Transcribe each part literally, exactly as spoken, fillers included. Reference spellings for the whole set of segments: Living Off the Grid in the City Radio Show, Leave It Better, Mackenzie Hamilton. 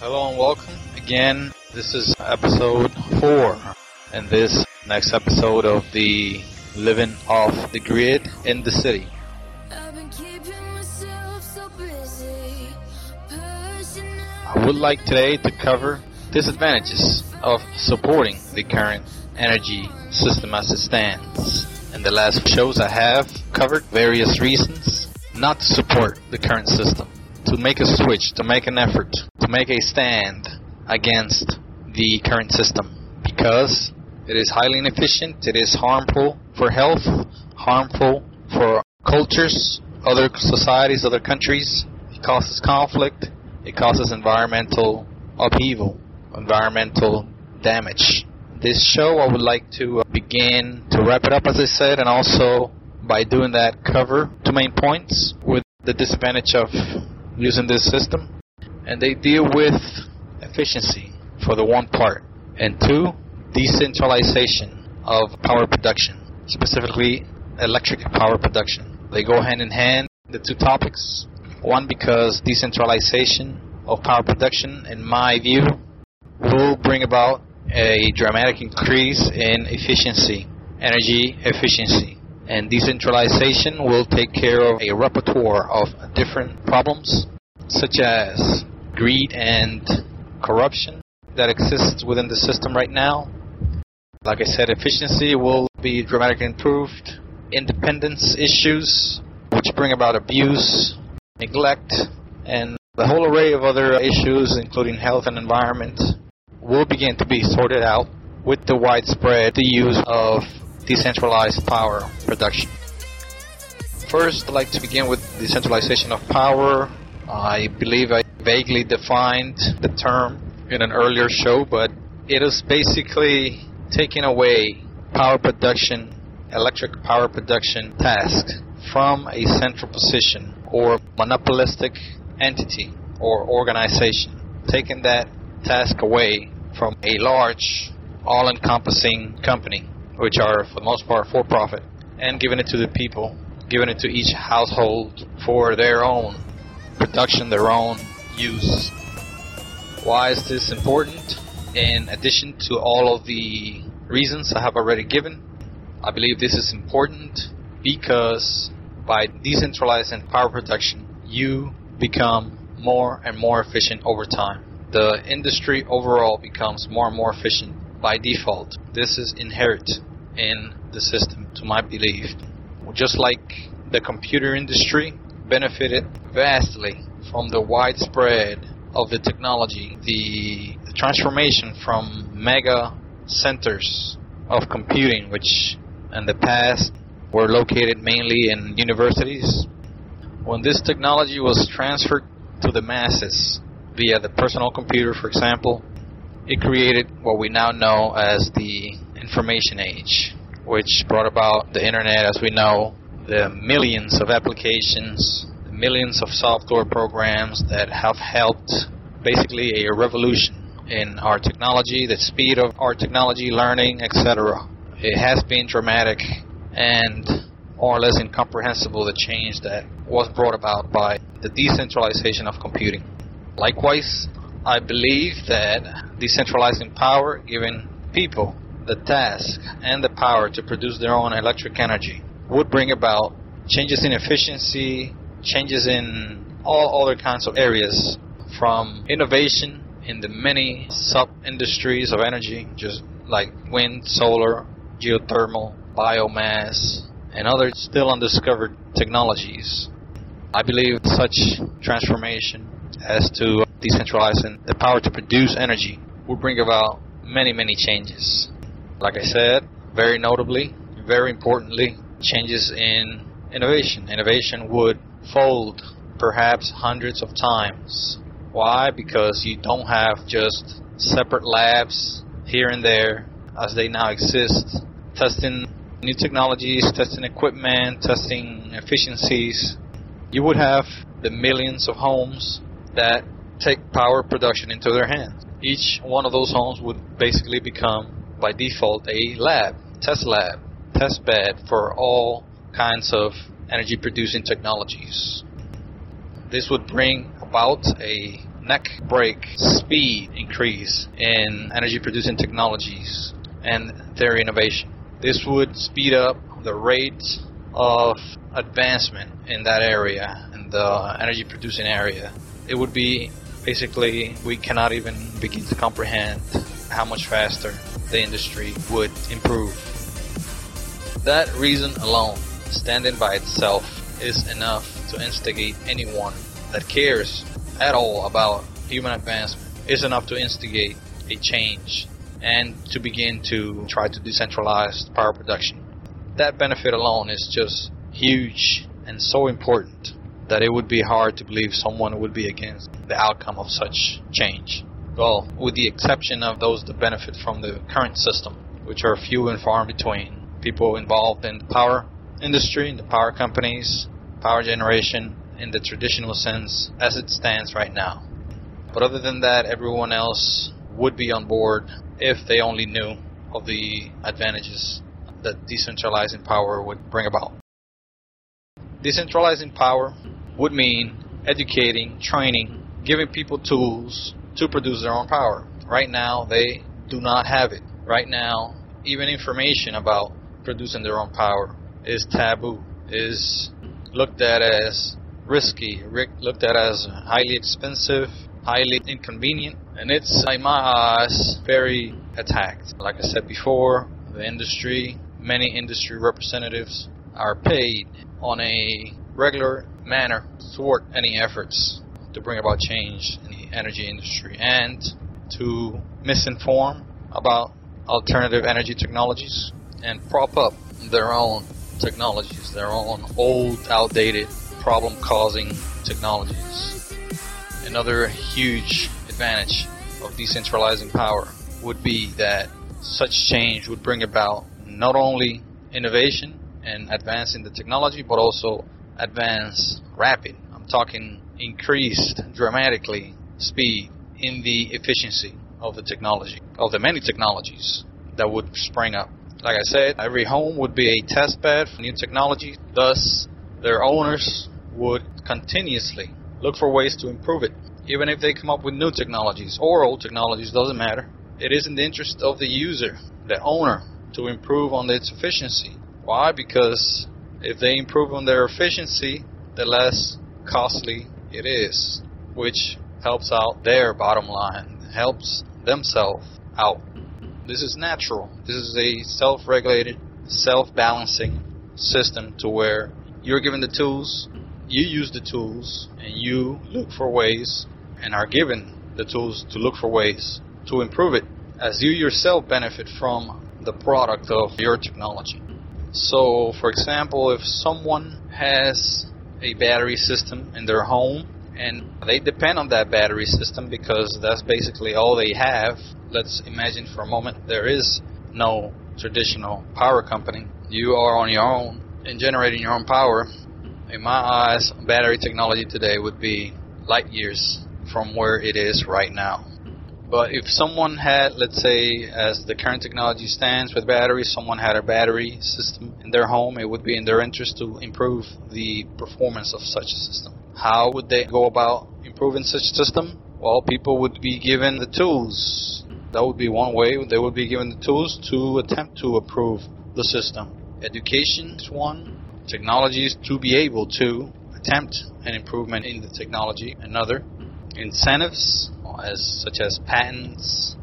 Hello and welcome again. This is episode four, and this next episode of the Living Off the Grid in the City. I would like today to cover disadvantages of supporting the current energy system as it stands. In the last shows I have covered various reasons not to support the current system, to make a switch, to make an effort, to make a stand against the current system, because it is highly inefficient, it is harmful for health, harmful for cultures, other societies, other countries. It causes conflict, it causes environmental upheaval, environmental damage. This show I would like to begin to wrap it up, as I said, and also by doing that cover two main points with the disadvantage of using this system, and they deal with efficiency for the one part, and two, decentralization of power production, specifically electric power production. They go hand in hand, the two topics. One, because decentralization of power production, in my view, will bring about a dramatic increase in efficiency, energy efficiency. And decentralization will take care of a repertoire of different problems, such as greed and corruption that exists within the system right now. Like I said, efficiency will be dramatically improved. Independence issues, which bring about abuse, neglect, and the whole array of other issues, including health and environment, will begin to be sorted out with the widespread the use of decentralized power production. First, I'd like to begin with decentralization of power. I believe I vaguely defined the term in an earlier show, but it is basically taking away power production, electric power production task from a central position or monopolistic entity or organization, taking that task away from a large, all-encompassing company, which are for the most part for profit, and giving it to the people, giving it to each household for their own production, their own use. Why is this important? In addition to all of the reasons I have already given, I believe this is important because by decentralizing power production, you become more and more efficient over time. The industry overall becomes more and more efficient by default. This is inherent in the system, to my belief. Just like the computer industry benefited vastly from the widespread of the technology, the, the transformation from mega centers of computing, which in the past were located mainly in universities. When this technology was transferred to the masses via the personal computer, for example, it created what we now know as the information age, which brought about the internet as we know, the millions of applications, the millions of software programs that have helped basically a revolution in our technology, the speed of our technology, learning, et cetera. It has been dramatic and more or less incomprehensible, the change that was brought about by the decentralization of computing. Likewise, I believe that decentralizing power, giving people the task and the power to produce their own electric energy, would bring about changes in efficiency, changes in all other kinds of areas, from innovation in the many sub-industries of energy, just like wind, solar, geothermal, biomass, and other still undiscovered technologies. I believe such transformation as to decentralizing the power to produce energy will bring about many, many changes. Like I said, very notably, very importantly, changes in innovation. Innovation would fold perhaps hundreds of times. Why? Because you don't have just separate labs here and there as they now exist, testing new technologies, testing equipment, testing efficiencies. You would have the millions of homes that take power production into their hands. Each one of those homes would basically become, by default, a lab, test lab, test bed for all kinds of energy producing technologies. This would bring about a neck brake speed increase in energy producing technologies and their innovation. This would speed up the rate of advancement in that area, in the energy producing area. It would be basically, we cannot even begin to comprehend how much faster the industry would improve. That reason alone, standing by itself, is enough to instigate anyone that cares at all about human advancement. It's enough to instigate a change and to begin to try to decentralize power production. That benefit alone is just huge and so important that it would be hard to believe someone would be against the outcome of such change. Well, with the exception of those that benefit from the current system, which are few and far between, people involved in the power industry, in the power companies, power generation, in the traditional sense as it stands right now. But other than that, everyone else would be on board if they only knew of the advantages that decentralizing power would bring about. Decentralizing power would mean educating, training, giving people tools to produce their own power. Right now, they do not have it. Right now, even information about producing their own power is taboo, is looked at as risky, looked at as highly expensive, highly inconvenient, and it's, in my eyes, very attacked. Like I said before, the industry, many industry representatives are paid on a regular manner to thwart any efforts to bring about change in the energy industry and to misinform about alternative energy technologies and prop up their own technologies, their own old, outdated, problem-causing technologies. Another huge advantage of decentralizing power would be that such change would bring about not only innovation and advance in the technology, but also advance rapid. I'm talking increased dramatically speed in the efficiency of the technology, of the many technologies that would spring up. Like I said, every home would be a test bed for new technology. Thus, their owners would continuously look for ways to improve it. Even if they come up with new technologies or old technologies, doesn't matter. It is in the interest of the user, the owner, to improve on its efficiency. Why? Because if they improve on their efficiency, the less costly it is, which helps out their bottom line, helps themselves out. This is natural. This is a self-regulated, self-balancing system to where you're given the tools, you use the tools, and you look for ways and are given the tools to look for ways to improve it, as you yourself benefit from the product of your technology. So, for example, if someone has a battery system in their home and they depend on that battery system because that's basically all they have, let's imagine for a moment there is no traditional power company. You are on your own and generating your own power. In my eyes, battery technology today would be light years from where it is right now. But if someone had, let's say, as the current technology stands with batteries, someone had a battery system in their home, it would be in their interest to improve the performance of such a system. How would they go about improving such a system? Well, people would be given the tools. That would be one way. They would be given the tools to attempt to improve the system. Education is one. Technologies to be able to attempt an improvement in the technology, another. Incentives, as such as patents.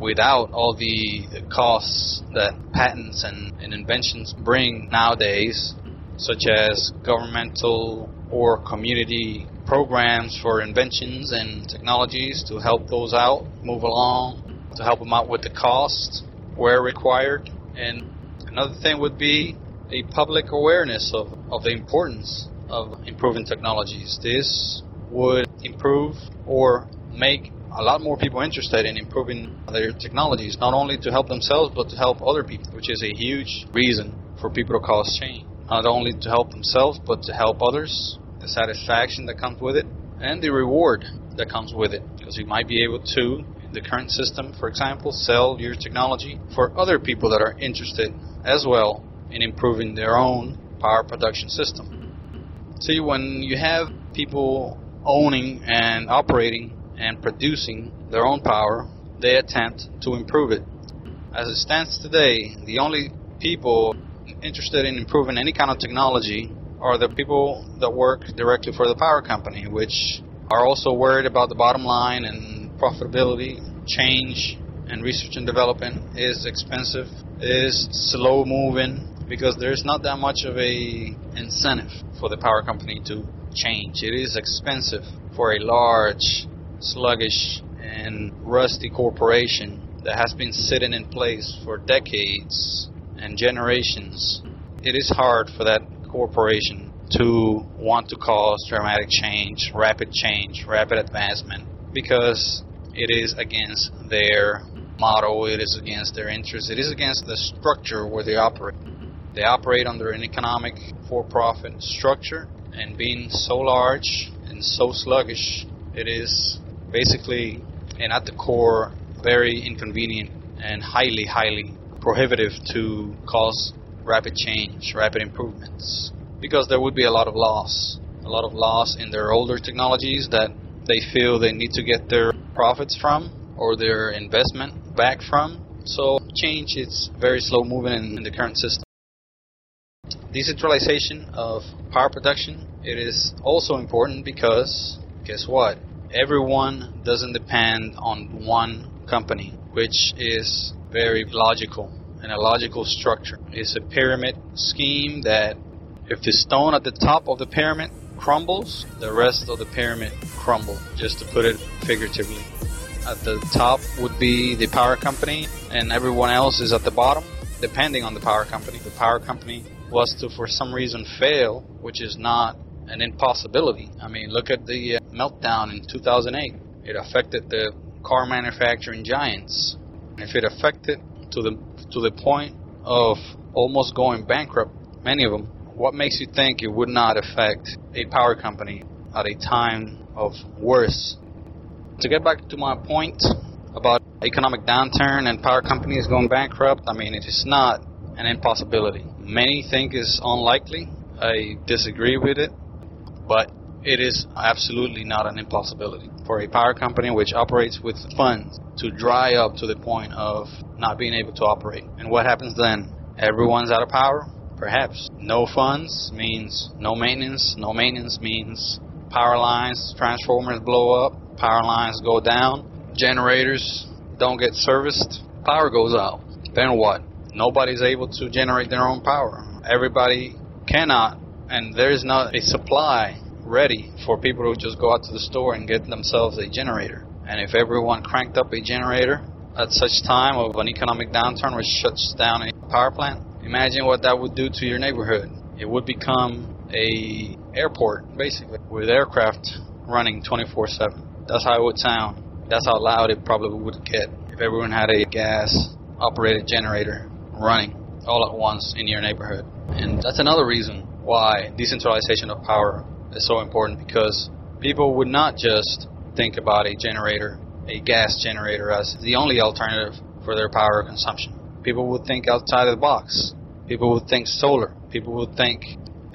Without all the, the costs that patents and, and inventions bring nowadays, such as governmental or community programs for inventions and technologies to help those out, move along, to help them out with the costs where required. And another thing would be a public awareness of, of the importance of improving technologies. This would improve or make a lot more people interested in improving their technologies, not only to help themselves but to help other people, which is a huge reason for people to cause change. Not only to help themselves but to help others, the satisfaction that comes with it, and the reward that comes with it. Because you might be able to, in the current system, for example, sell your technology for other people that are interested as well in improving their own power production system. See, when you have people owning and operating and producing their own power, they attempt to improve it. As it stands today, the only people interested in improving any kind of technology are the people that work directly for the power company, which are also worried about the bottom line and profitability. Change and research and development is expensive, is slow moving, because there's not that much of a incentive for the power company to change. It is expensive for a large, sluggish, and rusty corporation that has been sitting in place for decades and generations. It is hard for that corporation to want to cause dramatic change, rapid change, rapid advancement, because it is against their motto, it is against their interests, it is against the structure where they operate. They operate under an economic for-profit structure, and being so large and so sluggish, it is basically, and at the core, very inconvenient and highly, highly prohibitive to cause rapid change, rapid improvements, because there would be a lot of loss, a lot of loss in their older technologies that they feel they need to get their profits from or their investment back from. So change is very slow moving in, in the current system. Decentralization of power production, it is also important because, guess what? Everyone doesn't depend on one company, which is very logical, and a logical structure. It's a pyramid scheme that if the stone at the top of the pyramid crumbles, the rest of the pyramid crumbles, just to put it figuratively. At the top would be the power company, and everyone else is at the bottom, depending on the power company. The power company was to, for some reason, fail, which is not an impossibility. I mean, look at the meltdown in two thousand eight. It affected the car manufacturing giants. If it affected to the to the point of almost going bankrupt, many of them, what makes you think it would not affect a power company at a time of worse? To get back to my point about economic downturn and power companies going bankrupt, I mean, it is not an impossibility. Many think it's unlikely. I disagree with it, but it is absolutely not an impossibility for a power company which operates with funds to dry up to the point of not being able to operate. And what happens then? Everyone's out of power? Perhaps. No funds means no maintenance. No maintenance means power lines, transformers blow up, power lines go down, generators don't get serviced, power goes out. Then what? Nobody's able to generate their own power. Everybody cannot, and there is not a supply ready for people who just go out to the store and get themselves a generator. And if everyone cranked up a generator at such time of an economic downturn which shuts down a power plant, imagine what that would do to your neighborhood. It would become a airport, basically, with aircraft running twenty-four seven. That's how it would sound. That's how loud it probably would get if everyone had a gas-operated generator running all at once in your neighborhood. And that's another reason why decentralization of power is so important, because people would not just think about a generator, a gas generator, as the only alternative for their power consumption. People would think outside of the box. People would think solar. People would think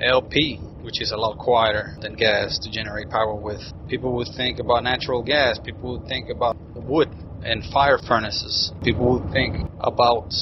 L P, which is a lot quieter than gas to generate power with. People would think about natural gas. People would think about wood and fire furnaces. People would think about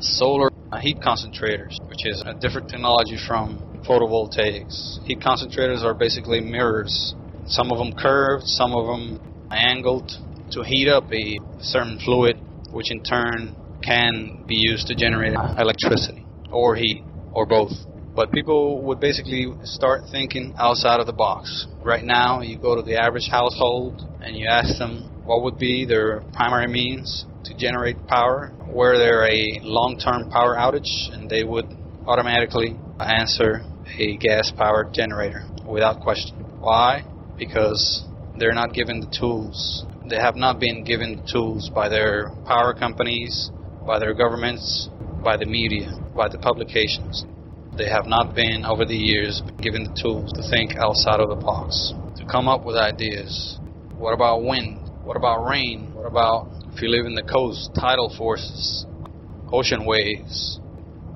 solar heat concentrators, which is a different technology from photovoltaics. Heat concentrators are basically mirrors. Some of them curved, some of them angled to heat up a certain fluid, which in turn can be used to generate electricity or heat or both. But people would basically start thinking outside of the box. Right now, you go to the average household and you ask them what would be their primary means to generate power, were there a long-term power outage, and they would automatically answer a gas-powered generator without question. Why? Because they're not given the tools. They have not been given the tools by their power companies, by their governments, by the media, by the publications. They have not been, over the years, given the tools to think outside of the box, to come up with ideas. What about wind? What about rain? What about, if you live in the coast, tidal forces, ocean waves?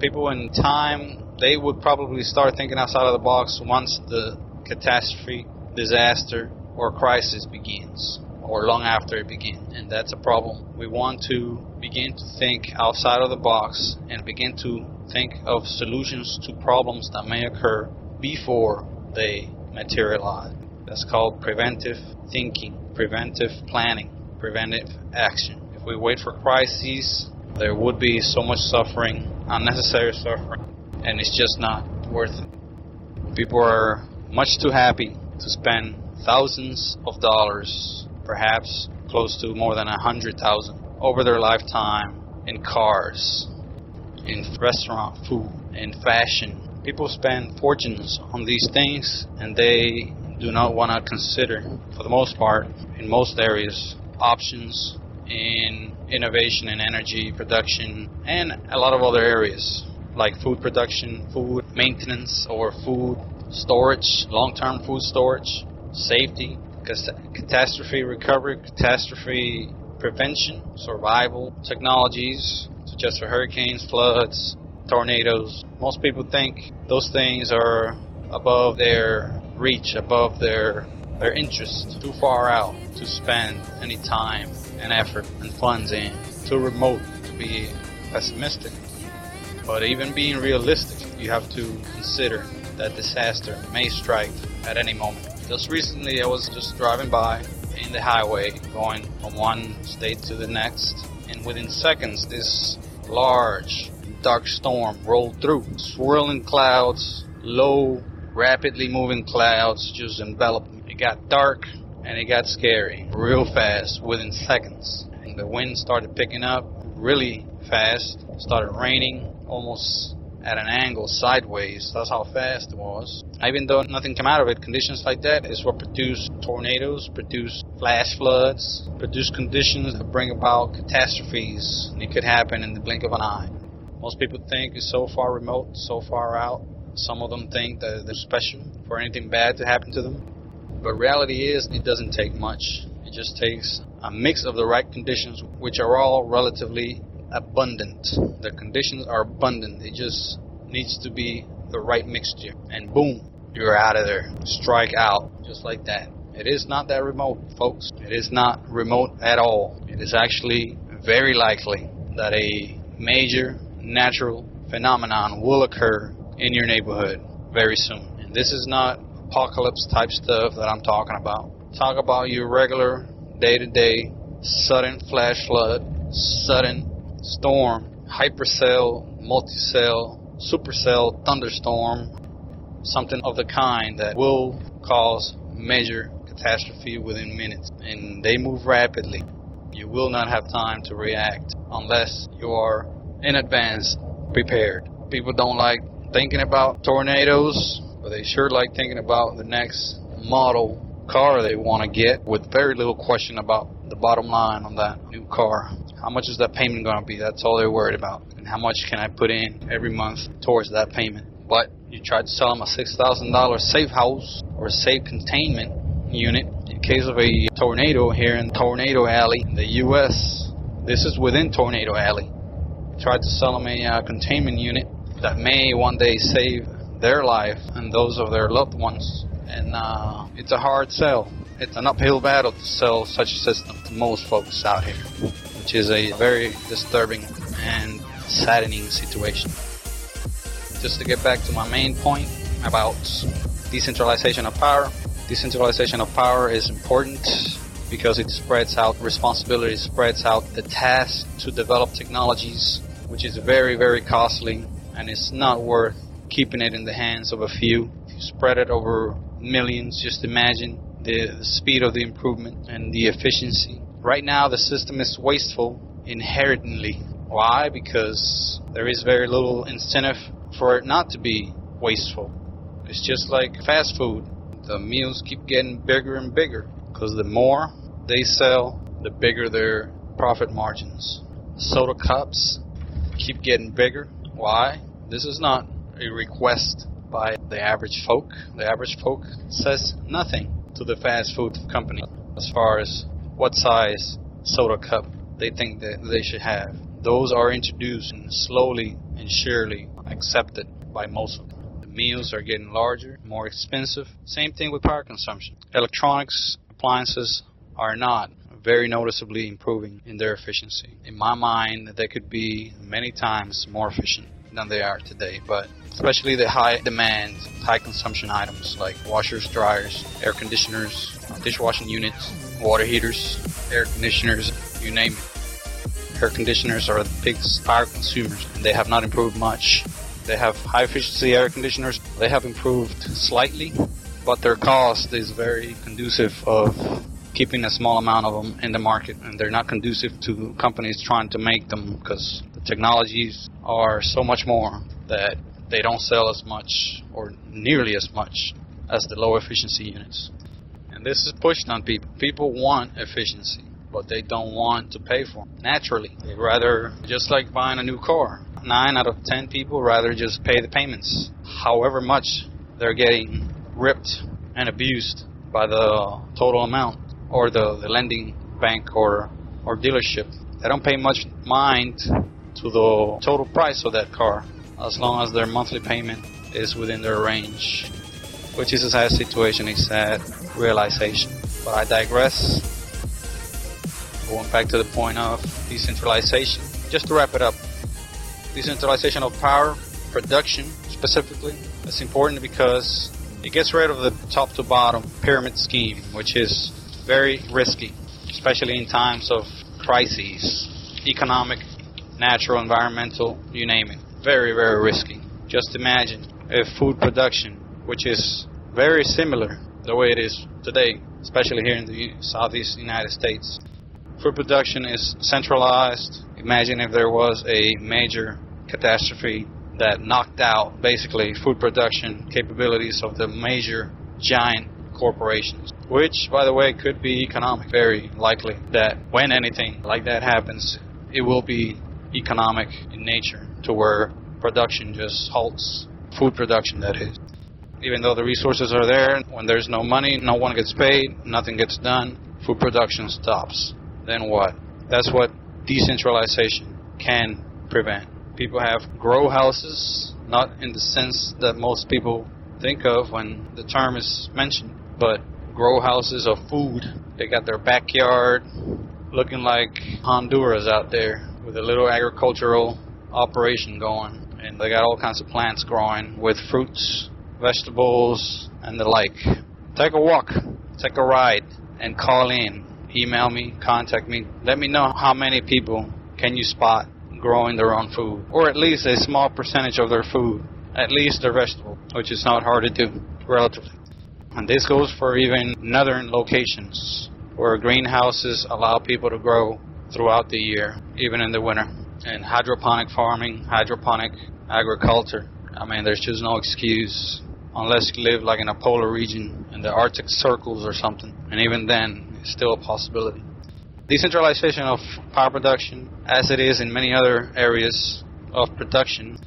People in time, they would probably start thinking outside of the box once the catastrophe, disaster, or crisis begins. or long after it began, and that's a problem. We want to begin to think outside of the box and begin to think of solutions to problems that may occur before they materialize. That's called preventive thinking, preventive planning, preventive action. If we wait for crises, there would be so much suffering, unnecessary suffering, and it's just not worth it. People are much too happy to spend thousands of dollars, perhaps close to more than a hundred thousand, over their lifetime in cars, in restaurant food, in fashion. People spend fortunes on these things, and they do not want to consider, for the most part, in most areas, options in innovation and energy production and a lot of other areas like food production, food maintenance or food storage, long-term food storage, safety, catastrophe recovery, catastrophe prevention, survival technologies such as for hurricanes, floods, tornadoes. Most people think those things are above their reach, above their their interest, too far out to spend any time and effort and funds in, too remote to be pessimistic. But even being realistic, you have to consider that disaster may strike at any moment. Just recently I was just driving by in the highway going from one state to the next, and within seconds this large dark storm rolled through. Swirling clouds, low, rapidly moving clouds just enveloped me. It got dark and it got scary real fast within seconds. And the wind started picking up really fast, started raining almost at an angle sideways. That's how fast it was. Even though nothing came out of it, conditions like that is what produce tornadoes, produce flash floods, produce conditions that bring about catastrophes. And it could happen in the blink of an eye. Most people think it's so far remote, so far out. Some of them think that they're special for anything bad to happen to them. But reality is, it doesn't take much. It just takes a mix of the right conditions, which are all relatively abundant. The conditions are abundant. It just needs to be the right mixture. And boom, you're out of there. Strike out, just like that. It is not that remote, folks. It is not remote at all. It is actually very likely that a major natural phenomenon will occur in your neighborhood very soon. And this is not apocalypse type stuff that I'm talking about. Talk about your regular day-to-day sudden flash flood, sudden storm, hypercell, multicell, supercell thunderstorm, something of the kind that will cause major catastrophe within minutes, and they move rapidly. You will not have time to react unless you are in advance prepared. People don't like thinking about tornadoes, but they sure like thinking about the next model car they want to get, with very little question about the bottom line on that new car. How much is that payment going to be? That's all they're worried about. And how much can I put in every month towards that payment? But you try to sell them a six thousand dollars safe house or safe containment unit in case of a tornado here in Tornado Alley in the U S. This is within Tornado Alley. You try to sell them a uh, containment unit that may one day save their life and those of their loved ones, and uh, it's a hard sell. It's an uphill battle to sell such a system to most folks out here, which is a very disturbing and saddening situation. Just to get back to my main point about decentralization of power, decentralization of power is important because it spreads out responsibility, spreads out the task to develop technologies, which is very, very costly, and it's not worth keeping it in the hands of a few. If you spread it over millions, just imagine the speed of the improvement and the efficiency. Right now the system is wasteful inherently. Why? Because there is very little incentive for it not to be wasteful. It's just like fast food. The meals keep getting bigger and bigger because the more they sell, the bigger their profit margins. Soda cups keep getting bigger. Why? This is not a request by the average folk. The average folk says nothing to the fast food company as far as what size soda cup they think that they should have. Those are introduced and slowly and surely accepted by most of them. The meals are getting larger, more expensive. Same thing with power consumption. Electronics, appliances are not very noticeably improving in their efficiency. In my mind, they could be many times more efficient than they are today, but especially the high demand, high consumption items like washers, dryers, air conditioners, dishwashing units, water heaters, air conditioners, you name it. Air conditioners are the biggest power consumers, and they have not improved much. They have high efficiency air conditioners. They have improved slightly, but their cost is very conducive of keeping a small amount of them in the market, and they're not conducive to companies trying to make them because the technologies are so much more that they don't sell as much or nearly as much as the low efficiency units. And this is pushed on people. People want efficiency, but they don't want to pay for it naturally. They'd rather, just like buying a new car, nine out of ten people rather just pay the payments, however much they're getting ripped and abused by the total amount or the, the lending bank or, or dealership. They don't pay much mind to the total price of that car as long as their monthly payment is within their range, which is a sad situation, a sad realization. But I digress. Going back to the point of decentralization, just to wrap it up, decentralization of power, production specifically, is important because it gets rid of the top to bottom pyramid scheme, which is very risky, especially in times of crises, economic, natural, environmental, you name it. Very, very risky. Just imagine if food production, which is very similar the way it is today, especially here in the southeast United States, food production is centralized. Imagine if there was a major catastrophe that knocked out basically food production capabilities of the major giant corporations, which, by the way, could be economic. Very likely that when anything like that happens, it will be economic in nature, to where production just halts, food production that is. Even though the resources are there, when there's no money, no one gets paid, nothing gets done, food production stops. Then what? That's what decentralization can prevent. People have grow houses, not in the sense that most people think of when the term is mentioned, but grow houses of food. They got their backyard looking like Honduras out there with a little agricultural operation going, and they got all kinds of plants growing with fruits, vegetables, and the like. Take a walk, take a ride, and call in. Email me, contact me. Let me know how many people can you spot growing their own food, or at least a small percentage of their food, at least their vegetable, which is not hard to do, relatively. And this goes for even northern locations, where greenhouses allow people to grow throughout the year, even in the winter. And hydroponic farming, hydroponic agriculture. I mean, there's just no excuse, unless you live like in a polar region, in the Arctic circles or something. And even then, it's still a possibility. Decentralization of power production, as it is in many other areas of production.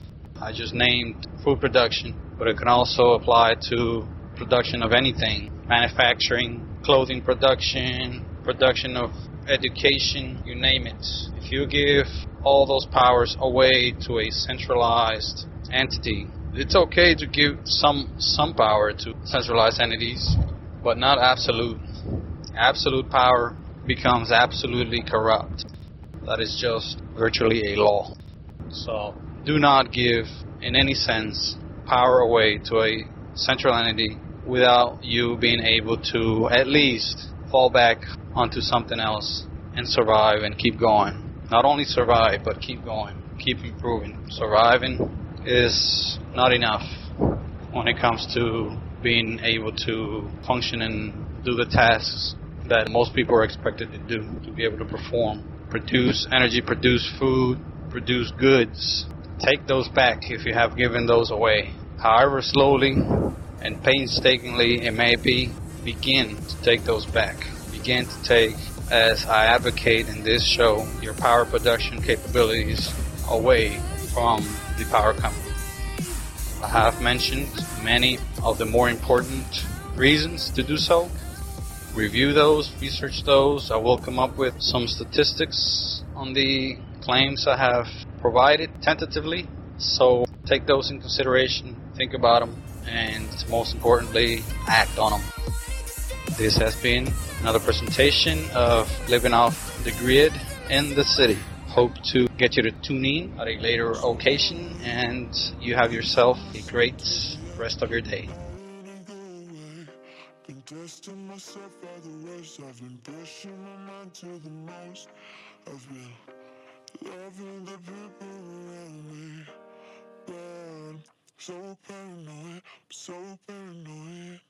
I just named food production, but it can also apply to production of anything, manufacturing, clothing production, production of education, you name it. If you give all those powers away to a centralized entity, it's okay to give some some power to centralized entities, but not absolute. Absolute power becomes absolutely corrupt. That is just virtually a law. So do not give, in any sense, power away to a central entity without you being able to at least fall back onto something else and survive and keep going. Not only survive, but keep going, keep improving. Surviving is not enough when it comes to being able to function and do the tasks that most people are expected to do, to be able to perform. Produce energy, produce food, produce goods. Take those back if you have given those away. However slowly and painstakingly it may be, begin to take those back. Begin to take, as I advocate in this show, your power production capabilities away from the power company. I have mentioned many of the more important reasons to do so. Review those, research those. I will come up with some statistics on the claims I have provided tentatively. So take those in consideration, think about them, and most importantly, act on them. This has been another presentation of Living Off the Grid in the City. Hope to get you to tune in at a later occasion, and you have yourself a great rest of your day. Testing myself by the worst. I've been pushing my mind to the most. I've been loving the people around me, but I'm so paranoid, I'm so paranoid.